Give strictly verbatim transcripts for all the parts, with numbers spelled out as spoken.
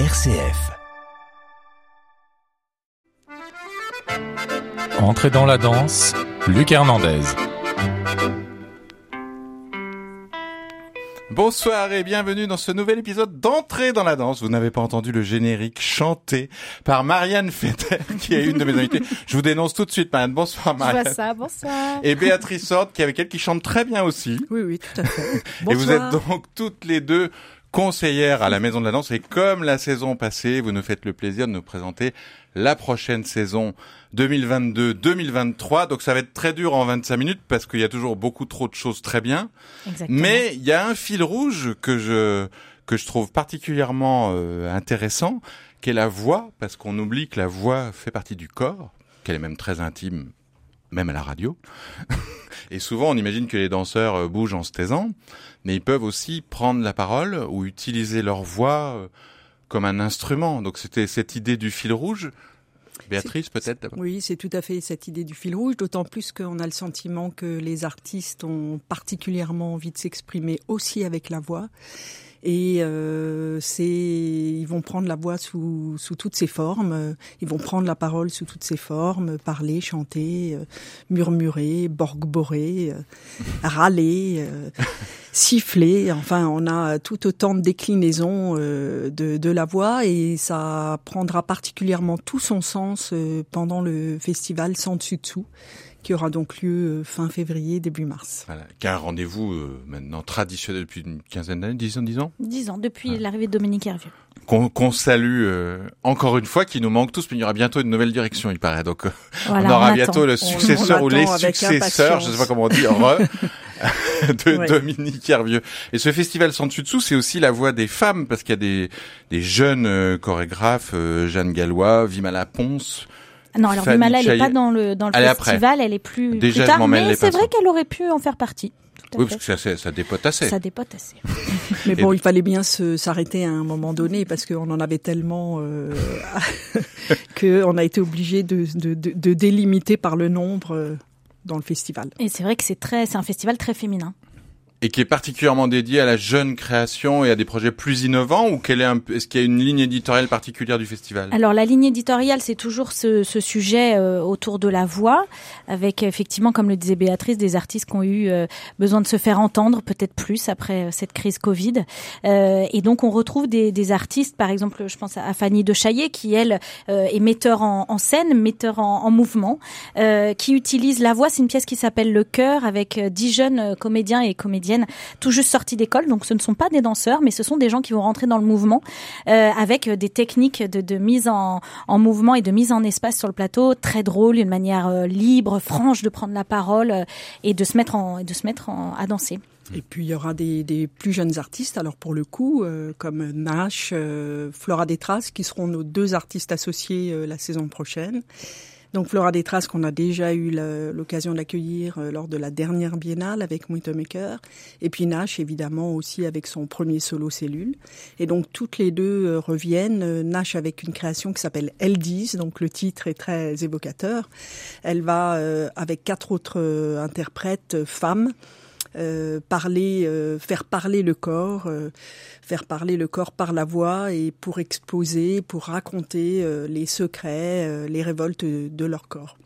R C F. Entrée dans la danse, Luc Hernandez. Bonsoir et bienvenue dans ce nouvel épisode d'Entrée dans la danse. Vous n'avez pas entendu le générique chanté par Marianne Feder, qui est une de mes invitées. Je vous dénonce tout de suite, Marianne. Bonsoir, Marianne. Je vois ça, bonsoir. Et Béatrice Horn, qui est avec elle, qui chante très bien aussi. Oui, oui, tout à fait. Bonsoir. Et vous êtes donc toutes les deux conseillères à la Maison de la Danse. Et comme la saison passée, vous nous faites le plaisir de nous présenter la prochaine saison deux mille vingt-deux deux mille vingt-trois. Donc ça va être très dur en vingt-cinq minutes parce qu'il y a toujours beaucoup trop de choses très bien. Exactement. Mais il y a un fil rouge que je que je trouve particulièrement euh, intéressant, qui est la voix, parce qu'on oublie que la voix fait partie du corps, qu'elle est même très intime, même à la radio. Et souvent, on imagine que les danseurs bougent en se taisant, mais ils peuvent aussi prendre la parole ou utiliser leur voix comme un instrument. Donc, c'était cette idée du fil rouge. Béatrice, peut-être d'abord. Oui, c'est tout à fait cette idée du fil rouge, d'autant plus qu'on a le sentiment que les artistes ont particulièrement envie de s'exprimer aussi avec la voix. Et euh, c'est, ils vont prendre la voix sous, sous toutes ses formes, ils vont prendre la parole sous toutes ses formes, parler, chanter, euh, murmurer, borborer, euh, râler, euh, siffler. Enfin, on a tout autant de déclinaisons euh, de, de la voix et ça prendra particulièrement tout son sens euh, pendant le festival Sans Dessus-Dessous, qui aura donc lieu fin février, début mars. Voilà, car rendez-vous euh, maintenant traditionnel depuis une quinzaine d'années, dix ans, dix ans Dix ans, depuis ah. l'arrivée de Dominique Hervieux. Qu'on, qu'on salue euh, encore une fois, qui nous manque tous, mais il y aura bientôt une nouvelle direction, il paraît. Donc euh, voilà, on aura on bientôt attend. le successeur on, on ou les successeurs, je ne sais pas comment on dit, re, de ouais. Dominique Hervieux. Et ce festival Sans Dessus Dessous, c'est aussi la voix des femmes, parce qu'il y a des, des jeunes euh, chorégraphes, euh, Jeanne Gallois, Vimala Ponce. Non, alors Vimala, elle n'est pas dans le, dans le elle festival, est elle est plus, Déjà, plus tard, mais c'est vrai qu'elle aurait pu en faire partie. Oui, parce que ça, ça dépote assez. Ça dépote assez. Mais bon, il fallait bien se, s'arrêter à un moment donné, parce qu'on en avait tellement euh, qu'on a été obligé de, de, de, de délimiter par le nombre dans le festival. Et c'est vrai que c'est, très, c'est un festival très féminin. Et qui est particulièrement dédié à la jeune création et à des projets plus innovants, ou quelle est un, est-ce qu'il y a une ligne éditoriale particulière du festival ? Alors la ligne éditoriale, c'est toujours ce, ce sujet euh, autour de la voix, avec effectivement, comme le disait Béatrice, des artistes qui ont eu euh, besoin de se faire entendre, peut-être plus après euh, cette crise Covid. Euh, et donc on retrouve des, des artistes, par exemple, je pense à Fanny de Chaillé, qui elle euh, est metteur en, en scène, metteur en, en mouvement, euh, qui utilise la voix. C'est une pièce qui s'appelle Le Cœur, avec dix jeunes comédiens et comédiennes tout juste sortis d'école, donc ce ne sont pas des danseurs, mais ce sont des gens qui vont rentrer dans le mouvement euh, avec des techniques de, de mise en, en mouvement et de mise en espace sur le plateau, très drôle, une manière euh, libre, franche de prendre la parole euh, et de se mettre, en, de se mettre en, à danser. Et puis il y aura des, des plus jeunes artistes, alors pour le coup, euh, comme Nash, euh, Flora Détraz, qui seront nos deux artistes associés euh, la saison prochaine. Donc Flora Détraz, qu'on a déjà eu l'occasion d'accueillir lors de la dernière biennale avec Muita Maker, et puis Nash évidemment aussi avec son premier solo Cellule. Et donc toutes les deux reviennent, Nash avec une création qui s'appelle L dix, donc le titre est très évocateur. Elle va euh, avec quatre autres interprètes euh, femmes, Euh, parler, euh, faire parler le corps, euh, faire parler le corps par la voix et pour exposer, pour raconter euh, les secrets, euh, les révoltes de leur corps.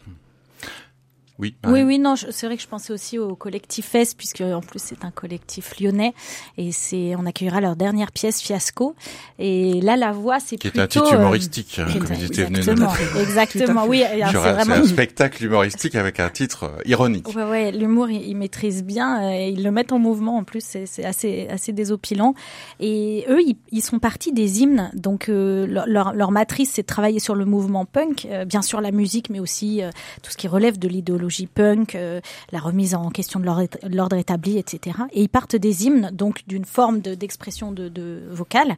Oui, ah oui, ouais. oui, non, je, c'est vrai que je pensais aussi au collectif S, puisque en plus c'est un collectif lyonnais, et c'est, on accueillera leur dernière pièce Fiasco, et là la voix c'est qui plutôt. Qui est un titre humoristique, euh, comme ils étaient venus nous le Exactement, oui, alors, c'est vraiment c'est un spectacle humoristique avec un titre euh, ironique. Ouais, ouais, l'humour ils, ils maîtrisent bien, euh, ils le mettent en mouvement en plus, c'est, c'est assez, assez désopilant, et eux ils, ils sont partis des hymnes, donc euh, leur, leur matrice c'est de travailler sur le mouvement punk, euh, bien sûr la musique, mais aussi euh, tout ce qui relève de l'idéologie punk, euh, la remise en question de l'ordre, de l'ordre établi, et cetera. Et ils partent des hymnes, donc d'une forme de, d'expression de, de vocale,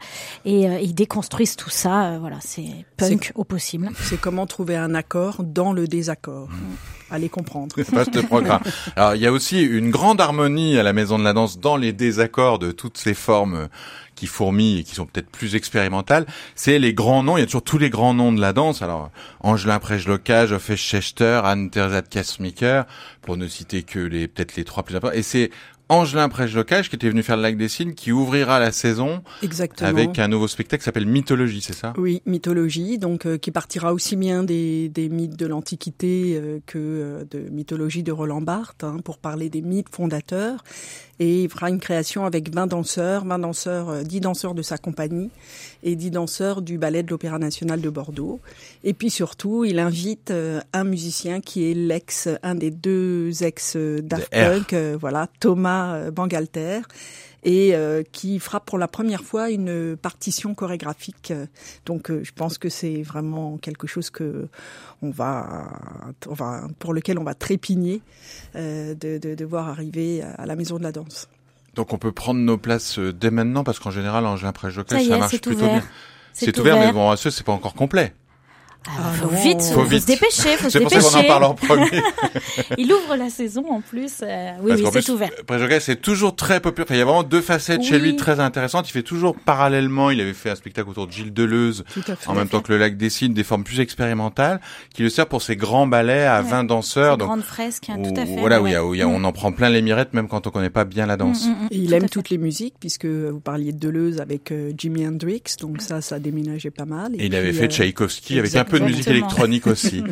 et euh, ils déconstruisent tout ça. Euh, voilà, c'est punk c'est, au possible. C'est comment trouver un accord dans le désaccord. Mmh. Allez comprendre. C'est pas ce programme. Alors, il y a aussi une grande harmonie à la Maison de la Danse dans les désaccords de toutes ces formes qui fourmillent et qui sont peut-être plus expérimentales. C'est les grands noms. Il y a toujours tous les grands noms de la danse. Alors, Angelin Preljocaj, Hofesh Shechter, Anne Teresa De Keersmaeker, pour ne citer que les, peut-être les trois plus importants. Et c'est Angelin Preljocaj qui était venu faire le Lac des Signes, qui ouvrira la saison. Exactement. Avec un nouveau spectacle qui s'appelle Mythologie, c'est ça ? Oui, Mythologie, donc euh, qui partira aussi bien des, des mythes de l'Antiquité euh, que euh, de Mythologie de Roland Barthes, hein, pour parler des mythes fondateurs. Et il fera une création avec vingt danseurs, vingt danseurs, dix danseurs de sa compagnie et dix danseurs du Ballet de l'Opéra National de Bordeaux. Et puis surtout, il invite un musicien qui est l'ex, un des deux ex Daft Punk, voilà, Thomas Bangalter, et euh, qui fera pour la première fois une partition chorégraphique. Donc euh, je pense que c'est vraiment quelque chose que on va on va pour lequel on va trépigner euh, de, de de voir arriver à la Maison de la Danse. Donc on peut prendre nos places dès maintenant, parce qu'en général Angelin Preljocaj ça, ça marche plutôt ouvert. bien. C'est, c'est ouvert, ouvert mais bon, à ce c'est pas encore complet. Alors, faut vite, faut, faut vite. se dépêcher, faut se dépêcher. C'est pour ça qu'on en parle en premier. Il ouvre la saison en plus. Euh, oui, Parce oui, c'est plus, ouvert. Preljocaj, c'est toujours très populaire. Enfin, il y a vraiment deux facettes oui. chez lui très intéressantes. Il fait toujours parallèlement. Il avait fait un spectacle autour de Gilles Deleuze, en même fait. temps que le Lac des Signes, des formes plus expérimentales, qui le sert pour ses grands ballets à ouais. vingt danseurs. Donc, grandes fresques, hein, tout à fait. Voilà, ouais. où, où, où mmh. on en prend plein les mirettes, même quand on connaît pas bien la danse. Mmh, mmh, mmh. Et il tout aime toutes les musiques, puisque vous parliez de Deleuze avec euh, Jimi Hendrix, donc ça, ça déménageait pas mal. Et, Et il avait fait Tchaïkovski avec un peu de musique électronique aussi.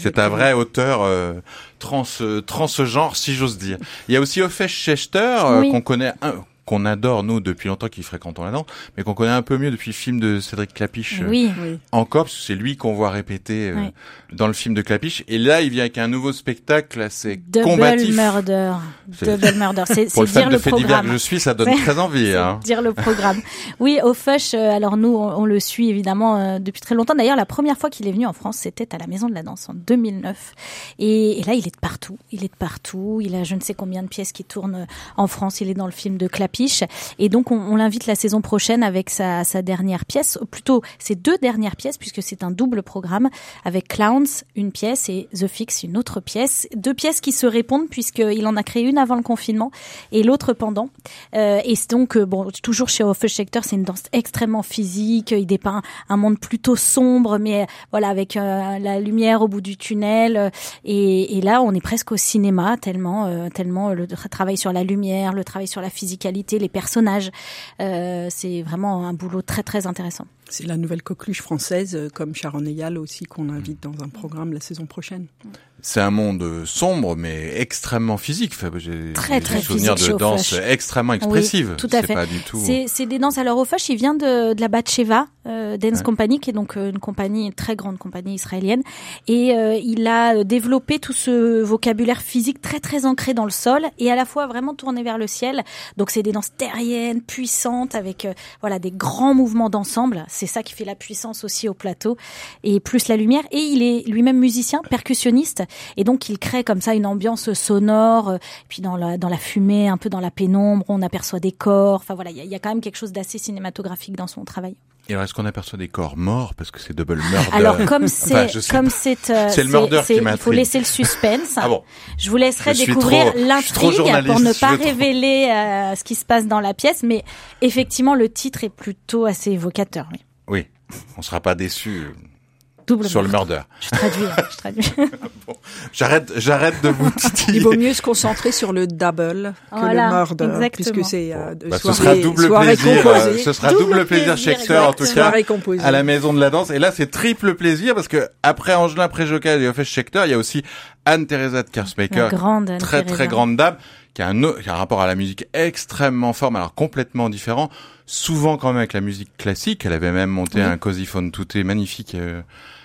C'est un vrai auteur euh, trans euh, transgenre, si j'ose dire. Il y a aussi Hofesh Shechter euh, oui. qu'on connaît, euh, qu'on adore nous depuis longtemps, qui fréquentons la danse, mais qu'on connaît un peu mieux depuis le film de Cédric Clapiche. Euh, oui. oui. Encore, parce que c'est lui qu'on voit répéter euh, oui. dans le film de Clapiche. Et là, il vient avec un nouveau spectacle assez Double combatif. Murder. C'est... Double murder. C'est, Pour c'est le fan de faits divers que je suis, ça donne c'est... très envie. Hein. Dire le programme. Oui, Hofesh, euh, alors nous, on, on le suit évidemment euh, depuis très longtemps. D'ailleurs, la première fois qu'il est venu en France, c'était à la Maison de la Danse en deux mille neuf. Et, et là, il est de partout. Il est de partout. Il a je ne sais combien de pièces qui tournent en France. Il est dans le film de Clapiche. Et donc, on, on l'invite la saison prochaine avec sa, sa dernière pièce, plutôt ses deux dernières pièces, puisque c'est un double programme avec Clowns, une pièce, et The Fix, une autre pièce. Deux pièces qui se répondent, puisqu'il en a créé une avant le confinement et l'autre pendant. Euh, et donc, euh, bon, toujours chez Hofesh Shechter, c'est une danse extrêmement physique. Il dépeint un monde plutôt sombre, mais euh, voilà, avec euh, la lumière au bout du tunnel. Euh, et, et là, on est presque au cinéma, tellement, euh, tellement le travail sur la lumière, le travail sur la physicalité, les personnages, euh, c'est vraiment un boulot très très intéressant. C'est la nouvelle coqueluche française, comme Sharon Eyal aussi, qu'on invite dans un programme la saison prochaine. C'est un monde sombre, mais extrêmement physique. Enfin, j'ai très, des très souvenirs de danse extrêmement expressives. Oui, tout à c'est fait. Pas du tout... C'est, c'est des danses. Alors, Hofesh, il vient de, de la Batsheva euh, Dance ouais. Company, qui est donc une compagnie, une très grande compagnie israélienne. Et euh, il a développé tout ce vocabulaire physique très, très ancré dans le sol et à la fois vraiment tourné vers le ciel. Donc, c'est des danses terriennes, puissantes, avec euh, voilà, des grands mouvements d'ensemble. C'est ça qui fait la puissance aussi au plateau et plus la lumière. Et il est lui-même musicien, percussionniste. Et donc, il crée comme ça une ambiance sonore. Puis dans la, dans la fumée, un peu dans la pénombre, on aperçoit des corps. Enfin voilà, il y, y a quand même quelque chose d'assez cinématographique dans son travail. Et alors, est-ce qu'on aperçoit des corps morts parce que c'est double murder? Alors comme c'est, enfin, comme c'est, euh, c'est le murder c'est, qui m'intrigue. Il faut laisser le suspense. Ah bon. Je vous laisserai je découvrir trop, l'intrigue pour ne pas révéler euh, ce qui se passe dans la pièce, mais effectivement, le titre est plutôt assez évocateur. Oui. Oui, on sera pas déçus. Double sur murder. le murder. Je traduis, hein, je traduis. Bon, j'arrête, j'arrête de vous titiller. Il vaut mieux se concentrer sur le double que voilà, le murder, exactement. puisque c'est euh, bon, bah, soirée, ce sera double soirée plaisir, composée. Ce sera double, double plaisir, plaisir Shechter en tout cas à la Maison de la Danse. Et là, c'est triple plaisir parce que après Angelin Preljocaj et Hofesh Shechter, il y a aussi Anne Teresa De Keersmaeker, grande très Teresa. très grande dame, qui a, un, qui a un rapport à la musique extrêmement fort, mais alors complètement différent. Souvent quand même avec la musique classique. Elle avait même monté oui. un Così fan tutte magnifique euh,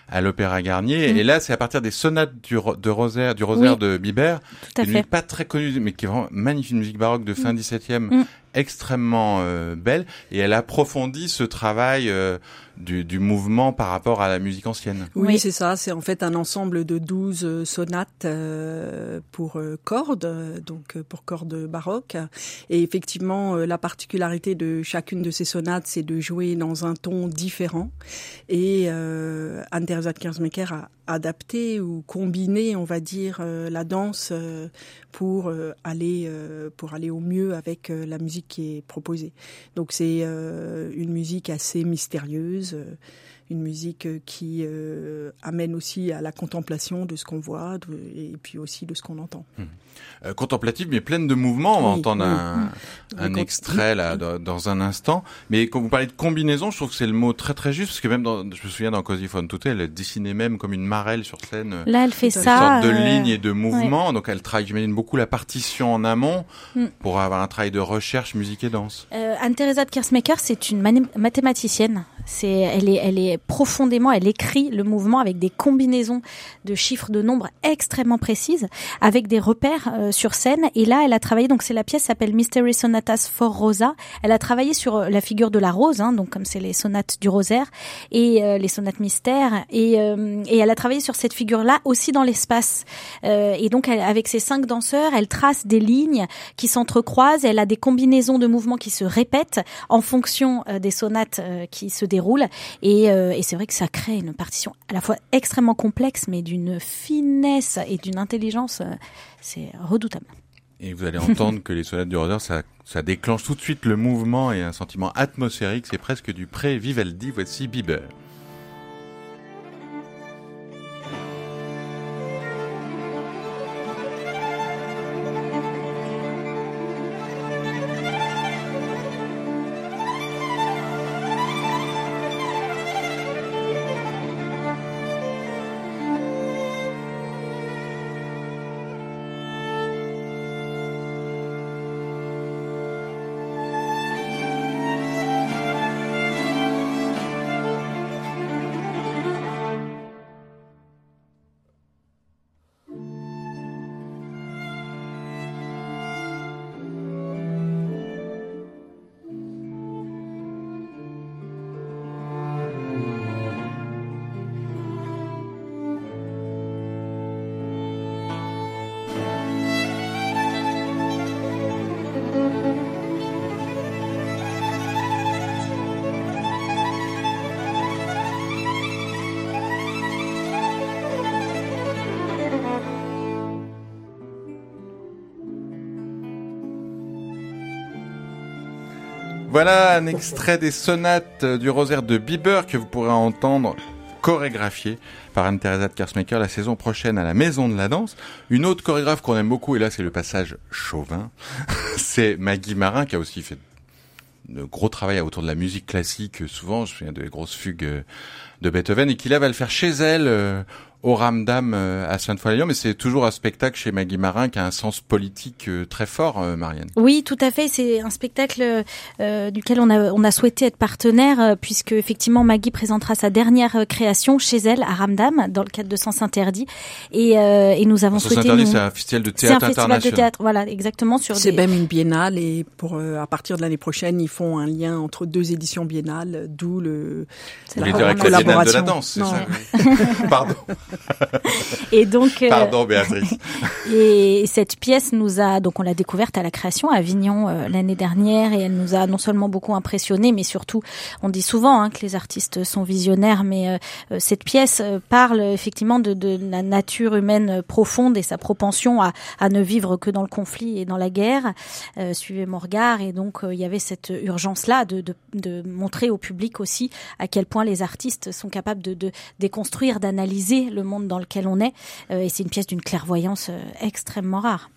à l'Opéra Garnier. Mmh. Et là, c'est à partir des sonates du, de Rosaire, du Rosaire oui. de Biber, qui n'est pas très connue, mais qui est vraiment magnifique, une musique baroque de fin dix-septième, mmh. extrêmement euh, belle. Et elle approfondit ce travail euh, du, du mouvement par rapport à la musique ancienne. Oui, oui, c'est ça. C'est en fait un ensemble de douze sonates euh, pour euh, cordes, donc euh, pour cordes baroques. Et effectivement, euh, la particularité de chacune de ces sonates, c'est de jouer dans un ton différent. Et euh, Anne Teresa De Keersmaeker a adapté ou combiné, on va dire, euh, la danse euh, pour euh, aller euh, pour aller au mieux avec euh, la musique qui est proposée. Donc c'est euh, une musique assez mystérieuse. Euh, une musique qui euh, amène aussi à la contemplation de ce qu'on voit de, et puis aussi de ce qu'on entend. Hum. Euh, contemplative mais pleine de mouvements, on va oui, entendre oui, un, oui. un oui, extrait oui. là, dans, dans un instant. Mais quand vous parlez de combinaison, je trouve que c'est le mot très très juste, parce que même dans, je me souviens dans Così fan tutte, elle dessinait même comme une marelle sur scène. Là, elle fait une ça. Une sorte de euh... ligne et de mouvement, ouais. Donc elle travaille, j'imagine, beaucoup la partition en amont mm. pour avoir un travail de recherche, musique et danse. Euh, Anne Teresa De Keersmaeker, c'est une mani- mathématicienne. C'est, elle est, elle est profondément, elle écrit le mouvement avec des combinaisons de chiffres, de nombres extrêmement précises, avec des repères euh, sur scène. Et là, elle a travaillé. Donc, c'est la pièce s'appelle Mystery Sonatas for Rosa. Elle a travaillé sur la figure de la rose, hein, donc comme c'est les sonates du rosaire et euh, les sonates mystères. Et, euh, et elle a travaillé sur cette figure-là aussi dans l'espace. Euh, et donc, elle, avec ses cinq danseurs, elle trace des lignes qui s'entrecroisent. Elle a des combinaisons de mouvements qui se répètent en fonction euh, des sonates euh, qui se déroulent. Roule et, euh, et c'est vrai que ça crée une partition à la fois extrêmement complexe mais d'une finesse et d'une intelligence, euh, c'est redoutable. Et vous allez entendre que les sonates du Rosaire, ça, ça déclenche tout de suite le mouvement et un sentiment atmosphérique, c'est presque du pré-Vivaldi, voici Biber. Voilà un extrait des sonates du Rosaire de Biber que vous pourrez entendre chorégraphié par Anne Teresa De Keersmaeker la saison prochaine à la Maison de la Danse. Une autre chorégraphe qu'on aime beaucoup, et là c'est le passage chauvin, c'est Maguy Marin qui a aussi fait de gros travail autour de la musique classique, souvent, je me souviens des grosses fugues de Beethoven, et qui là va le faire chez elle euh, au Ramdam euh, à Sainte-Foy-Lyon, mais c'est toujours un spectacle chez Maguy Marin qui a un sens politique euh, très fort, euh, Marianne. Oui, tout à fait. C'est un spectacle euh, duquel on a, on a souhaité être partenaire, euh, puisque effectivement Maguy présentera sa dernière création chez elle à Ramdam dans le cadre de Sens Interdit, et, euh, et nous avons Sens souhaité. Sens Interdit, nous... c'est un festival de théâtre international. C'est un festival international. de théâtre, voilà, exactement. Sur c'est des... même une biennale, et pour euh, à partir de l'année prochaine, ils font un lien entre deux éditions biennales, d'où le. C'est la collaboration. De la danse, c'est non. ça Pardon. Et donc, euh, Pardon, Béatrice. Et cette pièce nous a, donc on l'a découverte à la création à Avignon euh, l'année dernière, et elle nous a non seulement beaucoup impressionnés, mais surtout, on dit souvent hein, que les artistes sont visionnaires, mais euh, cette pièce parle effectivement de, de la nature humaine profonde et sa propension à, à ne vivre que dans le conflit et dans la guerre. Euh, suivez mon regard, et donc euh, il y avait cette urgence-là de, de, de montrer au public aussi à quel point les artistes sont capables de, de déconstruire, d'analyser le monde dans lequel on est. Euh, et c'est une pièce d'une clairvoyance euh, extrêmement rare.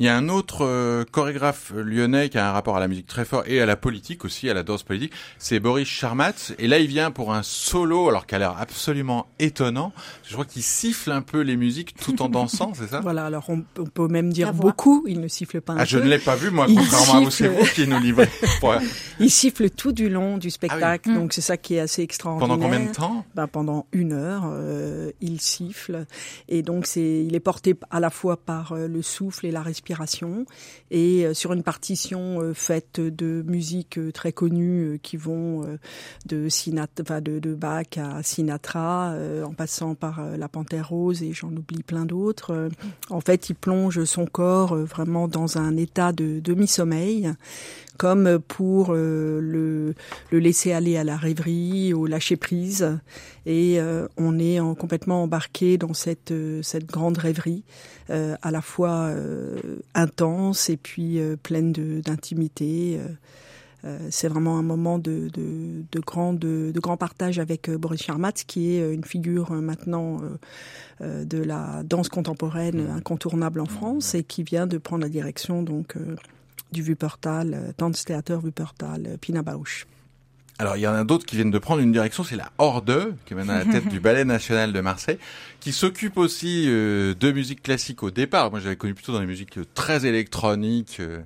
Il y a un autre euh, chorégraphe lyonnais qui a un rapport à la musique très fort et à la politique aussi, à la danse politique. C'est Boris Charmatz. Et là, il vient pour un solo, alors qu'il a l'air absolument étonnant. Je crois qu'il siffle un peu les musiques tout en dansant, c'est ça ? Voilà, alors on, on peut même dire beaucoup. Il ne siffle pas un ah, peu. Je ne l'ai pas vu, moi, il contrairement siffle... à vous, c'est vous qui nous livrez. Pour... Il siffle tout du long du spectacle, ah oui. donc c'est ça qui est assez extraordinaire. Pendant combien de temps ? ben, Pendant une heure, euh, il siffle. Et donc, c'est, il est porté à la fois par euh, le souffle et la respiration, et euh, sur une partition euh, faite de musiques euh, très connues euh, qui vont euh, de, Sinatra, enfin, de, de Bach à Sinatra, euh, en passant par euh, La Panthère Rose, et j'en oublie plein d'autres. Euh, en fait, il plonge son corps euh, vraiment dans un état de demi-sommeil, comme pour euh, le, le laisser aller à la rêverie, au lâcher prise, et euh, on est en, complètement embarqué dans cette, euh, cette grande rêverie, euh, à la fois euh, intense et puis euh, pleine de, d'intimité. Euh, Euh, c'est vraiment un moment de, de, de, grand, de, de grand partage avec euh, Boris Charmatz, qui est une figure euh, maintenant euh, euh, de la danse contemporaine incontournable en France et qui vient de prendre la direction donc, euh, du Vuportal euh, Tanz Theater, Vuportal euh, Pina Bausch. Alors, il y en a d'autres qui viennent de prendre une direction, c'est la Horde, qui est maintenant à la tête du Ballet National de Marseille, qui s'occupe aussi euh, de musique classique au départ. Moi, j'avais connu plutôt dans les musiques très électroniques, euh,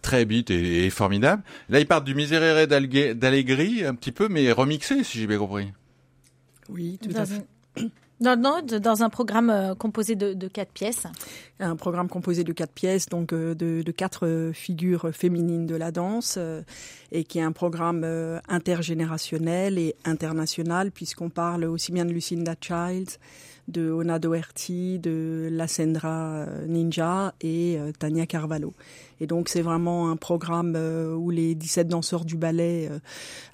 très beat et, et formidables. Là, ils partent du Miserere d'Allegri, un petit peu, mais remixé, si j'ai bien compris. Oui, tout à fait. Non, non, dans un programme euh, composé de, de quatre pièces. Un programme composé de quatre pièces, donc euh, de, de quatre euh, figures féminines de la danse, euh, et qui est un programme euh, intergénérationnel et international, puisqu'on parle aussi bien de Lucinda Child, de Oona Doherty, de Lacendra Ninja et euh, Tania Carvalho. Et donc c'est vraiment un programme euh, où les dix-sept danseurs du ballet euh,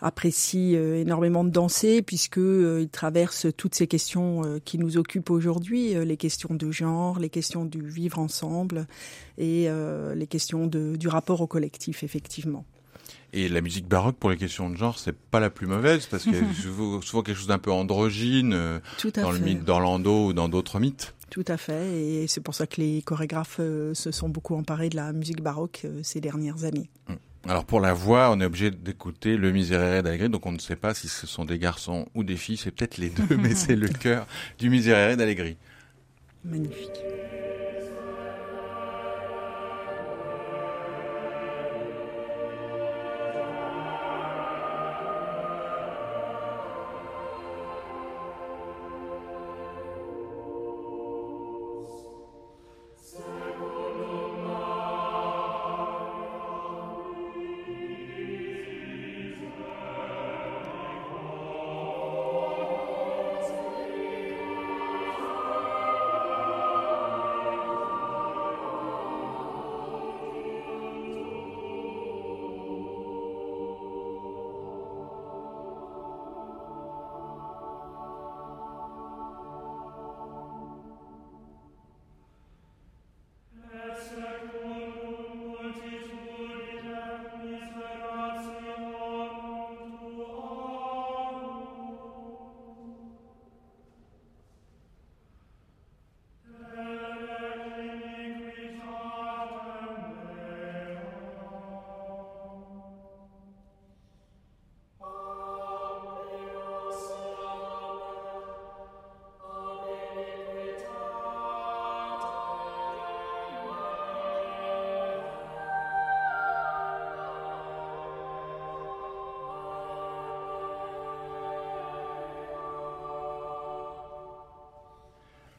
apprécient euh, énormément de danser, puisque euh, ils traversent toutes ces questions euh, qui nous occupent aujourd'hui, euh, les questions de genre, les questions du vivre ensemble et euh, les questions de, du rapport au collectif, effectivement. Et la musique baroque, pour les questions de genre, c'est pas la plus mauvaise, parce qu'il y a souvent, souvent quelque chose d'un peu androgyne euh, dans fait. Le mythe d'Orlando ou dans d'autres mythes. Tout à fait, et c'est pour ça que les chorégraphes euh, se sont beaucoup emparés de la musique baroque euh, ces dernières années. Alors pour la voix, on est obligé d'écouter le Miserere d'Allegri, donc on ne sait pas si ce sont des garçons ou des filles, c'est peut-être les deux, mais c'est le cœur du Miserere d'Allegri. Magnifique.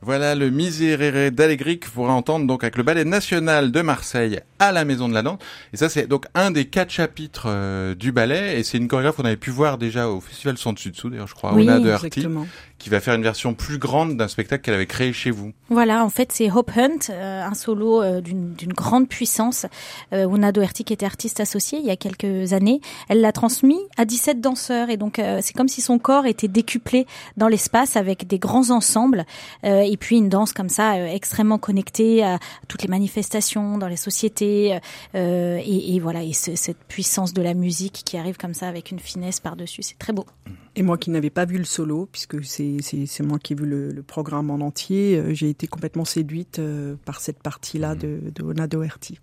Voilà le Miserere d'Allegri que vous pourrez entendre donc avec le Ballet National de Marseille à la Maison de la Danse. Et ça, c'est donc un des quatre chapitres euh, du ballet. Et c'est une chorégraphe qu'on avait pu voir déjà au Festival Sans Dessus Dessous, d'ailleurs, je crois, oui, Oona Doherty, qui va faire une version plus grande d'un spectacle qu'elle avait créé chez vous. Voilà, en fait, c'est Hope Hunt, euh, un solo euh, d'une, d'une grande puissance. Euh, Oona Doherty, qui était artiste associée il y a quelques années, elle l'a transmis à dix-sept danseurs. Et donc, euh, c'est comme si son corps était décuplé dans l'espace avec des grands ensembles. Euh, et puis une danse comme ça, euh, extrêmement connectée à toutes les manifestations dans les sociétés, euh, et, et voilà, et ce, cette puissance de la musique qui arrive comme ça avec une finesse par-dessus, c'est très beau. Et moi qui n'avais pas vu le solo, puisque c'est, c'est, c'est moi qui ai vu le, le programme en entier, euh, j'ai été complètement séduite euh, par cette partie-là de, de Oona Doherty.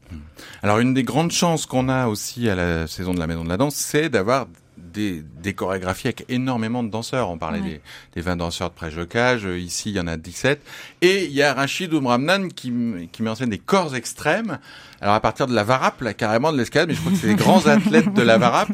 Alors une des grandes chances qu'on a aussi à la saison de la Maison de la Danse, c'est d'avoir Des, des chorégraphies avec énormément de danseurs. On parlait ouais. des, des vingt danseurs de Preljocaj. Ici, il y en a dix-sept. Et il y a Rachid Oumramnan qui, qui met en scène des corps extrêmes. Alors, à partir de la varap, là, carrément de l'escalade, mais je crois que c'est les grands athlètes de la varap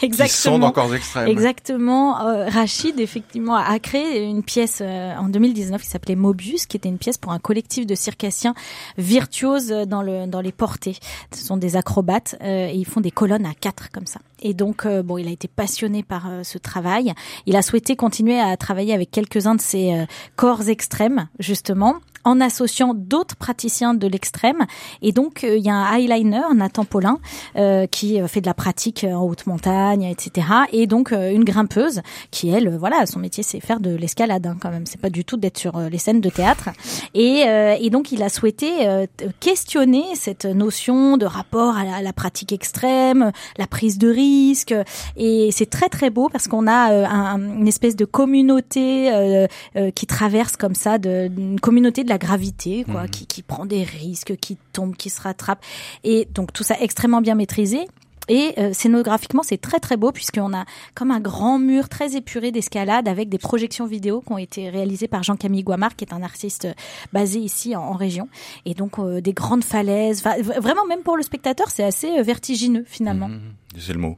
qui sont dans corps extrêmes. Exactement. Euh, Rachid, effectivement, a créé une pièce euh, en deux mille dix-neuf qui s'appelait Mobius, qui était une pièce pour un collectif de circassiens virtuoses dans, le, dans les portées. Ce sont des acrobates euh, et ils font des colonnes à quatre comme ça. Et donc, euh, bon, il a été passionné par euh, ce travail. Il a souhaité continuer à travailler avec quelques-uns de ces euh, corps extrêmes, justement, en associant d'autres praticiens de l'extrême. Et donc, il euh, y a un highliner, Nathan Paulin, euh, qui fait de la pratique en haute montagne, et cetera. Et donc, euh, une grimpeuse qui, elle, voilà, son métier, c'est faire de l'escalade hein, quand même. C'est pas du tout d'être sur euh, les scènes de théâtre. Et, euh, et donc, il a souhaité euh, questionner cette notion de rapport à la, à la pratique extrême, la prise de risque. Et c'est très, très beau parce qu'on a euh, un, une espèce de communauté euh, euh, qui traverse comme ça, de, une communauté de la gravité, quoi, mmh. qui, qui prend des risques, qui tombe, qui se rattrape. Et donc, tout ça extrêmement bien maîtrisé. Et euh, scénographiquement, c'est très très beau puisqu'on a comme un grand mur très épuré d'escalade avec des projections vidéo qui ont été réalisées par Jean-Camille Guamard, qui est un artiste basé ici en, en région. Et donc euh, des grandes falaises. Enfin, vraiment, même pour le spectateur, c'est assez vertigineux finalement. Mmh, c'est le mot.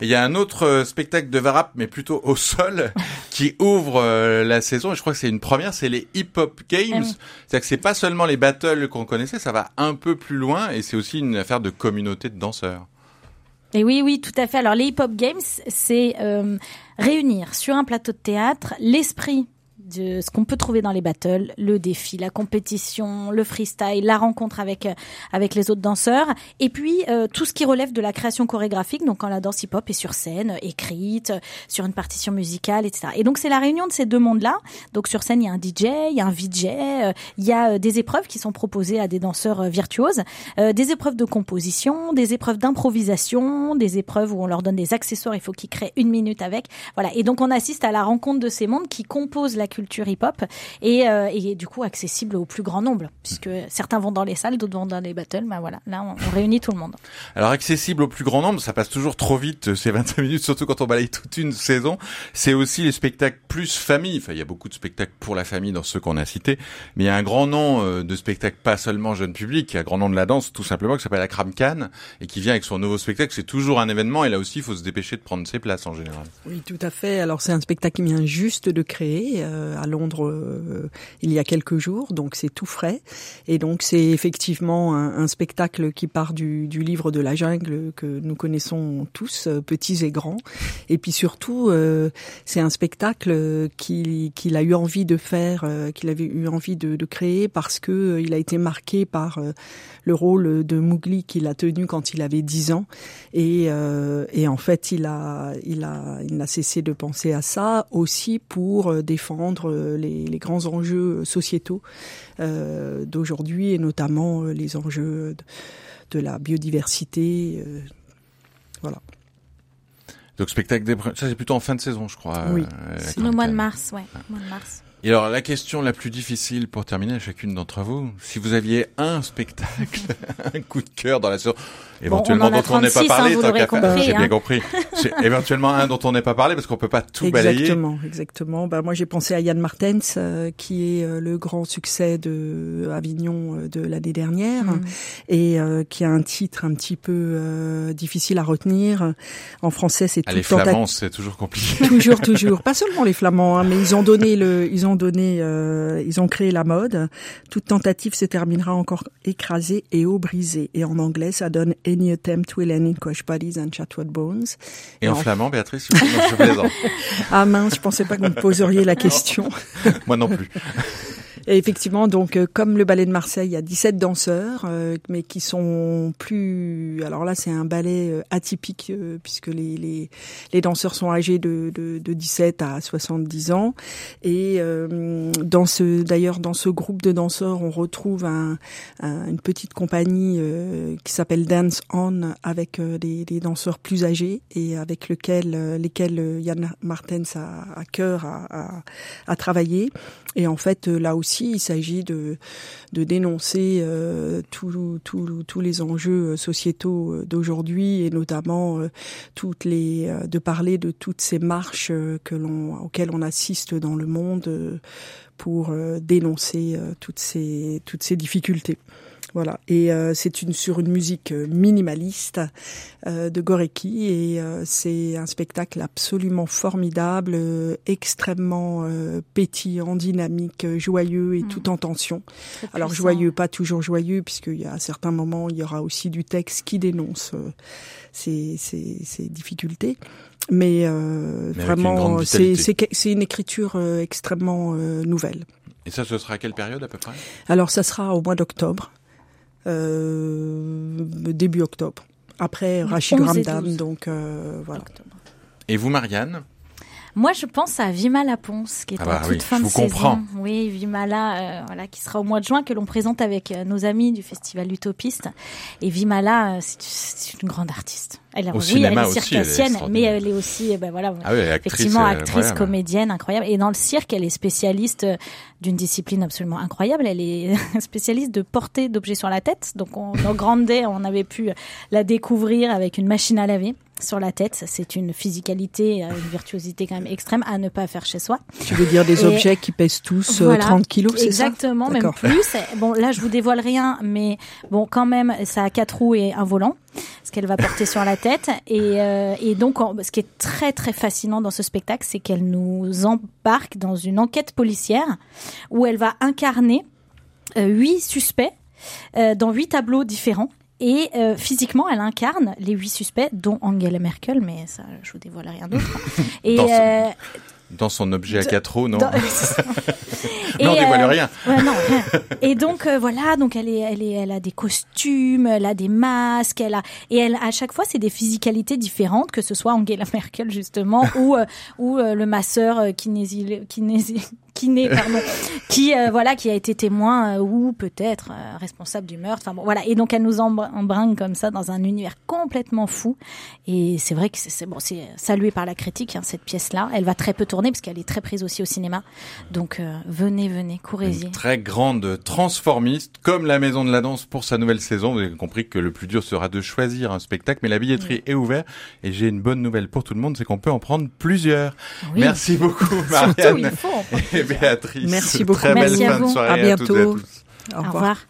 Il y a un autre spectacle de Varap, mais plutôt au sol, qui ouvre euh, la saison. Et je crois que c'est une première, c'est les Hip Hop Games. Mmh. C'est-à-dire que c'est pas seulement les battles qu'on connaissait, ça va un peu plus loin, et c'est aussi une affaire de communauté de danseurs. Et oui, oui, tout à fait. Alors les Hip Hop Games, c'est euh, réunir sur un plateau de théâtre l'esprit de ce qu'on peut trouver dans les battles, le défi, la compétition, le freestyle, la rencontre avec avec les autres danseurs, et puis euh, tout ce qui relève de la création chorégraphique, donc quand la danse hip-hop est sur scène, écrite, sur une partition musicale, et cetera. Et donc c'est la réunion de ces deux mondes-là. Donc sur scène, il y a un D J, il y a un V J, euh, il y a euh, des épreuves qui sont proposées à des danseurs euh, virtuoses, euh, des épreuves de composition, des épreuves d'improvisation, des épreuves où on leur donne des accessoires, il faut qu'ils créent une minute avec. Voilà. Et donc on assiste à la rencontre de ces mondes qui composent la culture hip-hop et, euh, et du coup accessible au plus grand nombre, puisque certains vont dans les salles, d'autres vont dans les battles, ben voilà, là on, on réunit tout le monde. Alors accessible au plus grand nombre, ça passe toujours trop vite ces vingt-cinq minutes, surtout quand on balaye toute une saison. C'est aussi les spectacles plus famille, enfin il y a beaucoup de spectacles pour la famille dans ceux qu'on a cités, mais il y a un grand nom de spectacle, pas seulement jeune public, il y a un grand nom de la danse tout simplement qui s'appelle la Kramkan et qui vient avec son nouveau spectacle, c'est toujours un événement et là aussi il faut se dépêcher de prendre ses places en général. Oui tout à fait, alors c'est un spectacle qui vient juste de créer euh... à Londres euh, il y a quelques jours, donc c'est tout frais et donc c'est effectivement un, un spectacle qui part du, du livre de la jungle que nous connaissons tous, euh, petits et grands, et puis surtout euh, c'est un spectacle qu'il, qu'il a eu envie de faire, euh, qu'il avait eu envie de, de créer parce que euh, il a été marqué par euh, le rôle de Mowgli qu'il a tenu quand il avait dix ans et, euh, et en fait il a, il a, il n'a cessé de penser à ça aussi pour euh, défendre Les, les grands enjeux sociétaux euh, d'aujourd'hui et notamment euh, les enjeux de, de la biodiversité. Euh, voilà. Donc spectacle des... ça c'est plutôt en fin de saison je crois. Oui, euh, c'est le mois de mars, ouais, ouais. mois de mars. Et alors la question la plus difficile pour terminer à chacune d'entre vous, si vous aviez un spectacle, un coup de cœur dans la saison, éventuellement bon, on dont trente-six, on n'est pas parlé, hein, tant qu'à compris, faire, hein. J'ai bien compris, c'est éventuellement un dont on n'est pas parlé parce qu'on peut pas tout exactement, balayer. Exactement, exactement. Ben moi j'ai pensé à Jan Martens euh, qui est euh, le grand succès de Avignon euh, de l'année dernière mmh. et euh, qui a un titre un petit peu euh, difficile à retenir. En français c'est ah, tout les tentac... Flamands, c'est toujours compliqué. Toujours, toujours. Pas seulement les Flamands, hein, mais ils ont donné le, ils ont donné, euh, ils ont créé la mode. Toute tentative se terminera encore écrasée et eau brisée. Et en anglais, ça donne Any attempt will end in crushed bodies and shattered bones. Et, et en, en flamand, Béatrice, non, je plaisante. Ah mince, je pensais pas que vous me poseriez la question. Non. Moi non plus. Et effectivement, donc euh, comme le ballet de Marseille, il y a dix-sept danseurs, euh, mais qui sont plus. Alors là, c'est un ballet euh, atypique euh, puisque les, les les danseurs sont âgés de de, de dix-sept à soixante-dix ans. Et euh, dans ce d'ailleurs dans ce groupe de danseurs, on retrouve un, un, une petite compagnie euh, qui s'appelle Dance On avec euh, des, des danseurs plus âgés et avec lequel euh, lesquels euh, Jan Martens a, a cœur à, à à travailler. Et en fait, euh, là aussi. Il s'agit de, de dénoncer euh, tous les enjeux sociétaux d'aujourd'hui et notamment euh, toutes les, euh, de parler de toutes ces marches que l'on, auxquelles on assiste dans le monde euh, pour euh, dénoncer euh, toutes ces, toutes ces difficultés. Voilà. Et euh, c'est une, sur une musique minimaliste euh, de Gorecki et euh, c'est un spectacle absolument formidable, euh, extrêmement euh, pétillant, dynamique, joyeux et mmh. tout en tension. C'est Alors puissant. Joyeux, pas toujours joyeux, puisqu'il y a à certains moments, il y aura aussi du texte qui dénonce euh, ces, ces, ces difficultés. Mais, euh, Mais vraiment, c'est, c'est, c'est une écriture euh, extrêmement euh, nouvelle. Et ça, ce sera à quelle période à peu près? Alors, ça sera au mois d'octobre, euh, début octobre. Après Rachid Ramdam, donc euh, voilà. Octobre. Et vous, Marianne? Moi, je pense à Vimala Ponce, qui est ah bah en toute oui, fin je de vous saison. Comprends. Oui, Vimala, euh, voilà, qui sera au mois de juin, que l'on présente avec euh, nos amis du Festival Utopiste. Et Vimala, euh, c'est, c'est une grande artiste. Elle, au oui, cinéma elle est circassienne, mais elle est aussi, ben voilà, ah oui, actrice, effectivement actrice, incroyable. Comédienne, incroyable. Et dans le cirque, elle est spécialiste d'une discipline absolument incroyable. Elle est spécialiste de porter d'objets sur la tête. Donc, on, en grandait, on avait pu la découvrir avec une machine à laver sur la tête. C'est une physicalité, une virtuosité quand même extrême à ne pas faire chez soi. Tu veux dire des et objets qui pèsent tous voilà, trente kilos, c'est exactement, ça? Exactement, même plus. Bon, là, je vous dévoile rien, mais bon, quand même, ça a quatre roues et un volant. Ce qu'elle va porter sur la tête et, euh, et donc ce qui est très très fascinant dans ce spectacle, c'est qu'elle nous embarque dans une enquête policière où elle va incarner euh, huit suspects euh, dans huit tableaux différents. Et euh, physiquement, elle incarne les huit suspects, dont Angela Merkel, mais ça, je vous dévoile rien d'autre. Et dans, son, euh, dans son objet à quatre roues, non dans, non, on dévoile euh, rien. Ouais, non, rien. Et donc euh, voilà, donc elle est, elle est, elle a des costumes, elle a des masques, elle a et elle à chaque fois c'est des physicalités différentes, que ce soit Angela Merkel justement ou euh, ou euh, le masseur euh, kinési kinési kiné pardon qui euh, voilà qui a été témoin euh, ou peut-être euh, responsable du meurtre, enfin bon, voilà. Et donc elle nous embringue comme ça dans un univers complètement fou, et c'est vrai que c'est, c'est bon, c'est salué par la critique, hein, cette pièce là elle va très peu tourner parce qu'elle est très prise aussi au cinéma, donc euh, venez venez courez-y. Une très grande transformiste comme la Maison de la Danse pour sa nouvelle saison. Vous avez compris que le plus dur sera de choisir un spectacle, mais la billetterie oui. est ouverte, et j'ai une bonne nouvelle pour tout le monde, c'est qu'on peut en prendre plusieurs. Oui. Merci beaucoup Marianne. Surtout, il faut en prendre. Béatrice, merci beaucoup. Très belle merci fin de soirée à, à toutes et à tous. Au revoir. Au revoir.